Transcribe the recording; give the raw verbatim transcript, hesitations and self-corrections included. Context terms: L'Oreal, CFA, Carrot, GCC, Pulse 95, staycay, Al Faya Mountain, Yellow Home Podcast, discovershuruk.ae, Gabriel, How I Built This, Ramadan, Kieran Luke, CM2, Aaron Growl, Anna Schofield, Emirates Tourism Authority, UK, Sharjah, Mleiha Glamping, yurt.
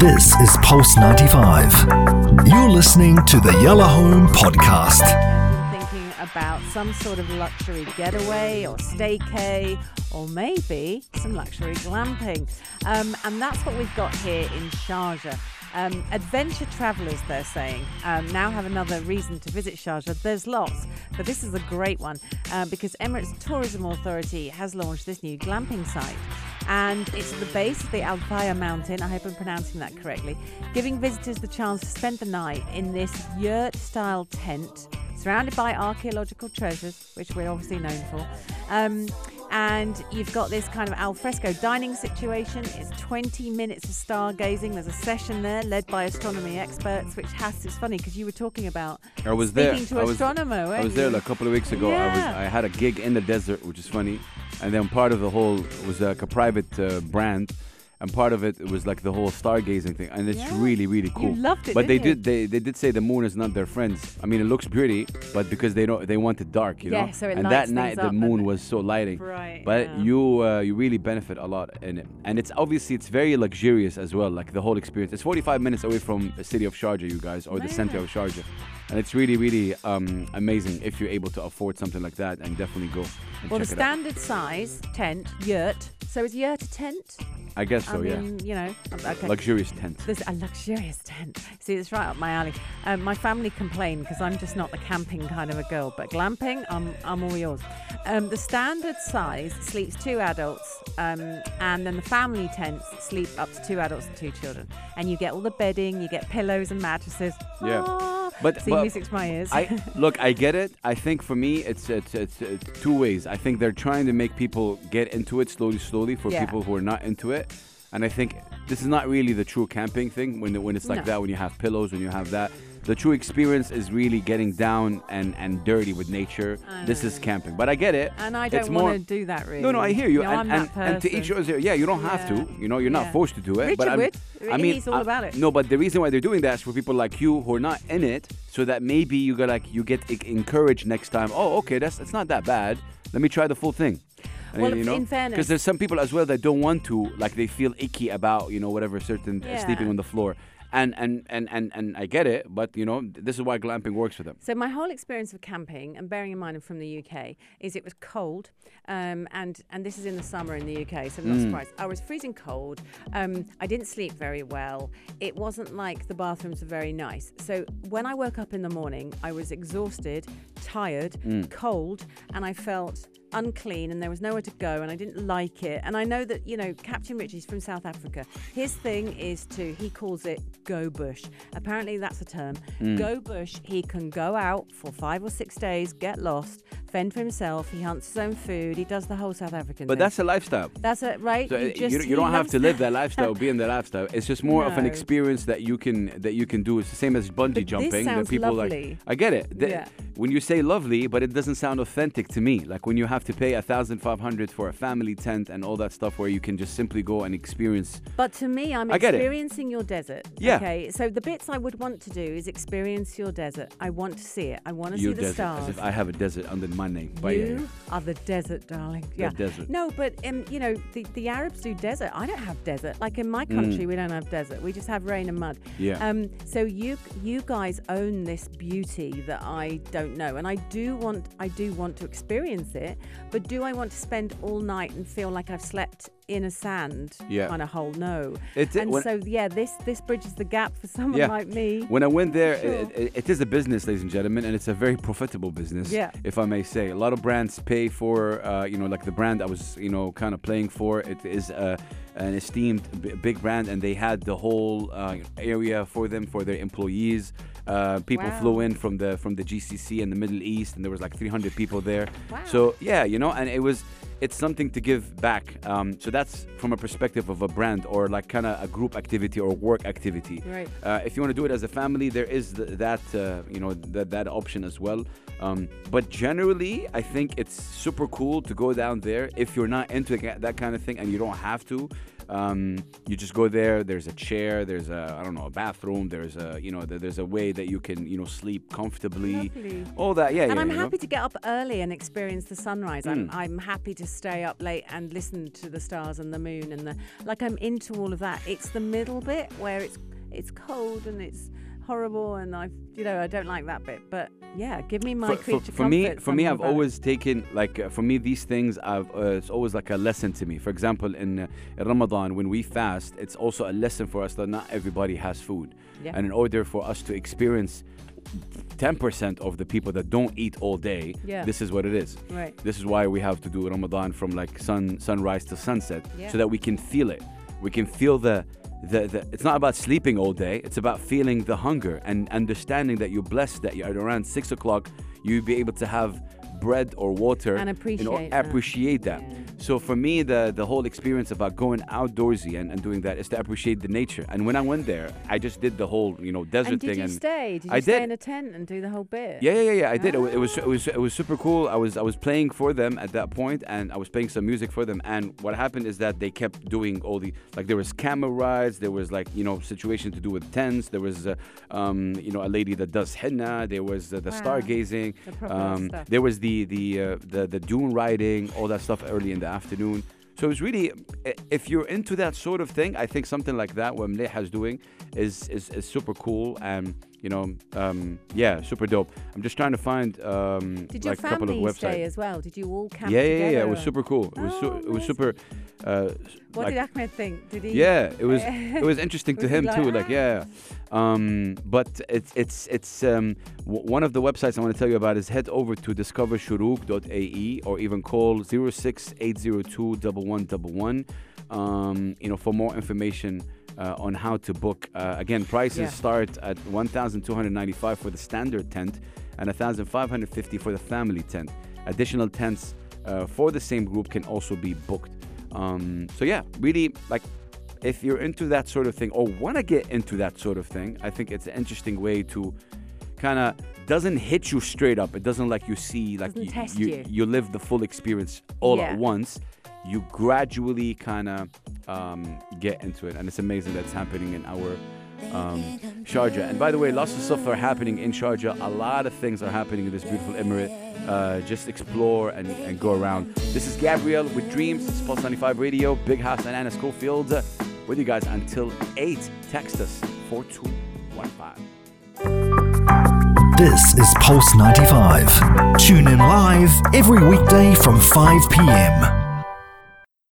This is Pulse ninety-five. You're listening to the Yellow Home Podcast. Thinking about some sort of luxury getaway or staycay or maybe some luxury glamping. Um, and that's what we've got here in Sharjah. Um, adventure travellers, they're saying, um, now have another reason to visit Sharjah. There's lots, but this is a great one uh, because Emirates Tourism Authority has launched this new glamping site. And it's at the base of the Al Faya Mountain, I hope I'm pronouncing that correctly, giving visitors the chance to spend the night in this yurt-style tent surrounded by archaeological treasures, which we're obviously known for. Um, and you've got this kind of alfresco dining situation. It's twenty minutes of stargazing. There's a session there led by astronomy experts, which has, it's funny because you were talking about I was speaking there. to an astronomer, weren't you? I was there like a couple of weeks ago. Yeah. I, was, I had a gig in the desert, which is funny. And then part of the whole was like a private uh, brand. And part of it was like the whole stargazing thing. And it's yeah. really, really cool. You loved it, But didn't they you? did they, they did say the moon is not their friends. I mean, it looks pretty, but because they don't, they want it dark, you yeah, know? Yeah, so it And that night, up, the moon was so lighting. Bright, but yeah. you uh, you really benefit a lot in it. And it's obviously, it's very luxurious as well, like the whole experience. It's forty-five minutes away from the city of Sharjah, you guys, or Man. the center of Sharjah. And it's really, really um, amazing if you're able to afford something like that, and definitely go and Well, check the standard out. size tent, yurt. So is yurt a tent? I guess so, I mean, yeah. you know. Okay. Luxurious tent. There's a luxurious tent. See, it's right up my alley. Um, my family complain because I'm just not the camping kind of a girl, but glamping, I'm, I'm all yours. Um, the standard size sleeps two adults, um, and then the family tents sleep up to two adults and two children. And you get all the bedding, you get pillows and mattresses. Yeah. Ah, but, see, but music's my ears. I, look, I get it. I think for me, it's, it's, it's, it's two ways. I think they're trying to make people get into it slowly, slowly for yeah. people who are not into it. And I think this is not really the true camping thing when when it's like no. that, when you have pillows, when you have that. The true experience is really getting down and, and dirty with nature. Um, this is camping. But I get it. And I don't want to do that, really. No, no, I hear you. No, and, I'm and, that and to each other, yeah, you don't yeah. have to. You know, you're yeah. not forced to do it. Richard but would. I mean, He's I, all about it. No, but the reason why they're doing that is for people like you who are not in it, so that maybe you got like you get encouraged next time. Oh, okay, that's it's not that bad. Let me try the full thing. Well, you know, in fairness, because there's some people as well that don't want to, like they feel icky about, you know, whatever certain yeah. uh, sleeping on the floor. And and, and, and and I get it, but, you know, this is why glamping works for them. So my whole experience of camping, and bearing in mind I'm from the U K, is it was cold, um, and, and this is in the summer in the U K, so I'm not mm. surprised. I was freezing cold. Um, I didn't sleep very well. It wasn't like the bathrooms were very nice. So when I woke up in the morning, I was exhausted, tired, mm. cold, and I felt unclean, and there was nowhere to go, and I didn't like it. And I know that, you know, Captain Richie's from South Africa. His thing is to, he calls it go bush. Apparently that's a term. Mm. Go bush, he can go out for five or six days, get lost, fend for himself, he hunts his own food, he does the whole South African but thing. But that's a lifestyle. That's it, right? So you, just, you, you don't have to live that lifestyle, be in that lifestyle. It's just more no. of an experience that you can that you can do. It's the same as bungee but jumping. This sounds that people lovely. Like, I get it. They, yeah. When you say lovely, but it doesn't sound authentic to me. Like when you have to pay one thousand five hundred dollars for a family tent and all that stuff where you can just simply go and experience. But to me, I'm I experiencing your desert. Yeah. Okay. So the bits I would want to do is experience your desert. I want to see it. I want to your see the desert, stars. As if I have a desert under my name. You yeah. are the desert, darling. Yeah. The desert. No, but, um, you know, the, the Arabs do desert. I don't have desert. Like in my country, mm. we don't have desert. We just have rain and mud. Yeah. Um. So you you guys own this beauty that I don't know. And I do want I do want to experience it. But do I want to spend all night and feel like I've slept in a sand yeah. kind of hole? No. It, and so, yeah, this this bridges the gap for someone yeah. like me. When I went there, sure. it, it, it is a business, ladies and gentlemen, and it's a very profitable business, yeah. if I may say. A lot of brands pay for, uh, you know, like the brand I was, you know, kind of playing for. It is uh, an esteemed b- big brand, and they had the whole uh, area for them, for their employees. Uh, people wow. flew in from the from the G C C and the Middle East, and there was like three hundred people there. Wow. So yeah, you know, and it was it's something to give back. Um, so that's from a perspective of a brand or like kind of a group activity or work activity. Right. Uh, if you want to do it as a family, there is th- that uh, you know th- that option as well. Um, but generally, I think it's super cool to go down there if you're not into that kind of thing and you don't have to. Um, you just go there. There's a chair. There's a, I don't know, a bathroom. There's a, you know, there's a way that you can, you know, sleep comfortably. Lovely. All that, yeah. And yeah, I'm happy know? to get up early and experience the sunrise. Mm. I'm, I'm happy to stay up late and listen to the stars and the moon and the, like, I'm into all of that. It's the middle bit where it's it's cold and it's horrible and I, you know, I don't like that bit. But yeah, give me my for, creature for, for comforts. Me, for me, I've always it. taken, like, uh, for me, these things, I've, uh, it's always like a lesson to me. For example, in, uh, in Ramadan, when we fast, it's also a lesson for us that not everybody has food. Yeah. And in order for us to experience ten percent of the people that don't eat all day, yeah. this is what it is. Right. This is why we have to do Ramadan from like sun sunrise to sunset, yeah. so that we can feel it. We can feel the... The, the, it's not about sleeping all day. It's about feeling the hunger and understanding that you're blessed that you're at around six o'clock you'll be able to have bread or water and appreciate you know, that. Appreciate that. Yeah. So for me, the the whole experience about going outdoorsy and, and doing that is to appreciate the nature. And when I went there, I just did the whole you know desert and did thing. You and stay? Did you I stay did. in a tent and do the whole bit? Yeah, yeah, yeah. yeah. I oh. did. It, it was it was it was super cool. I was I was playing for them at that point, and I was playing some music for them. And what happened is that they kept doing all the like there was camel rides, there was like you know situation to do with tents, there was uh, um, you know a lady that does henna, there was uh, the wow. stargazing, the um, stuff. there was the the the, uh, the the dune riding, all that stuff early in the afternoon. So it's really, if you're into that sort of thing, I think something like that what Mleiha is doing is, is is super cool and you know um yeah super dope. I'm just trying to find um did like a couple of websites stay as well. Did you all camp yeah yeah together? yeah it was super cool it was, oh, su nice. It was super uh what like, did Ahmed think did he yeah it was it was interesting to was him like, too like yeah um but it's it's it's um one of the websites I want to tell you about is head over to discover shuruk dot a e or even call zero six eight zero two one one one one um you know for more information Uh, on how to book. Uh, again, prices yeah. start at one thousand two hundred ninety-five dollars for the standard tent and one thousand five hundred fifty dollars for the family tent. Additional tents uh, for the same group can also be booked. Um, so yeah, really, like, if you're into that sort of thing or want to get into that sort of thing, I think it's an interesting way to kind of doesn't hit you straight up. It doesn't like you see, like you, you, you. you live the full experience all yeah. at once. You gradually kind of um, get into it. And it's amazing that's happening in our um, Sharjah. And by the way, lots of stuff are happening in Sharjah. A lot of things are happening in this beautiful emirate. Uh, just explore and, and go around. This is Gabriel with Dreams. This is Pulse ninety-five Radio, Big House and Anna Schofield. With you guys until eight. Text us four two one five. This is Pulse ninety-five. Tune in live every weekday from five p.m.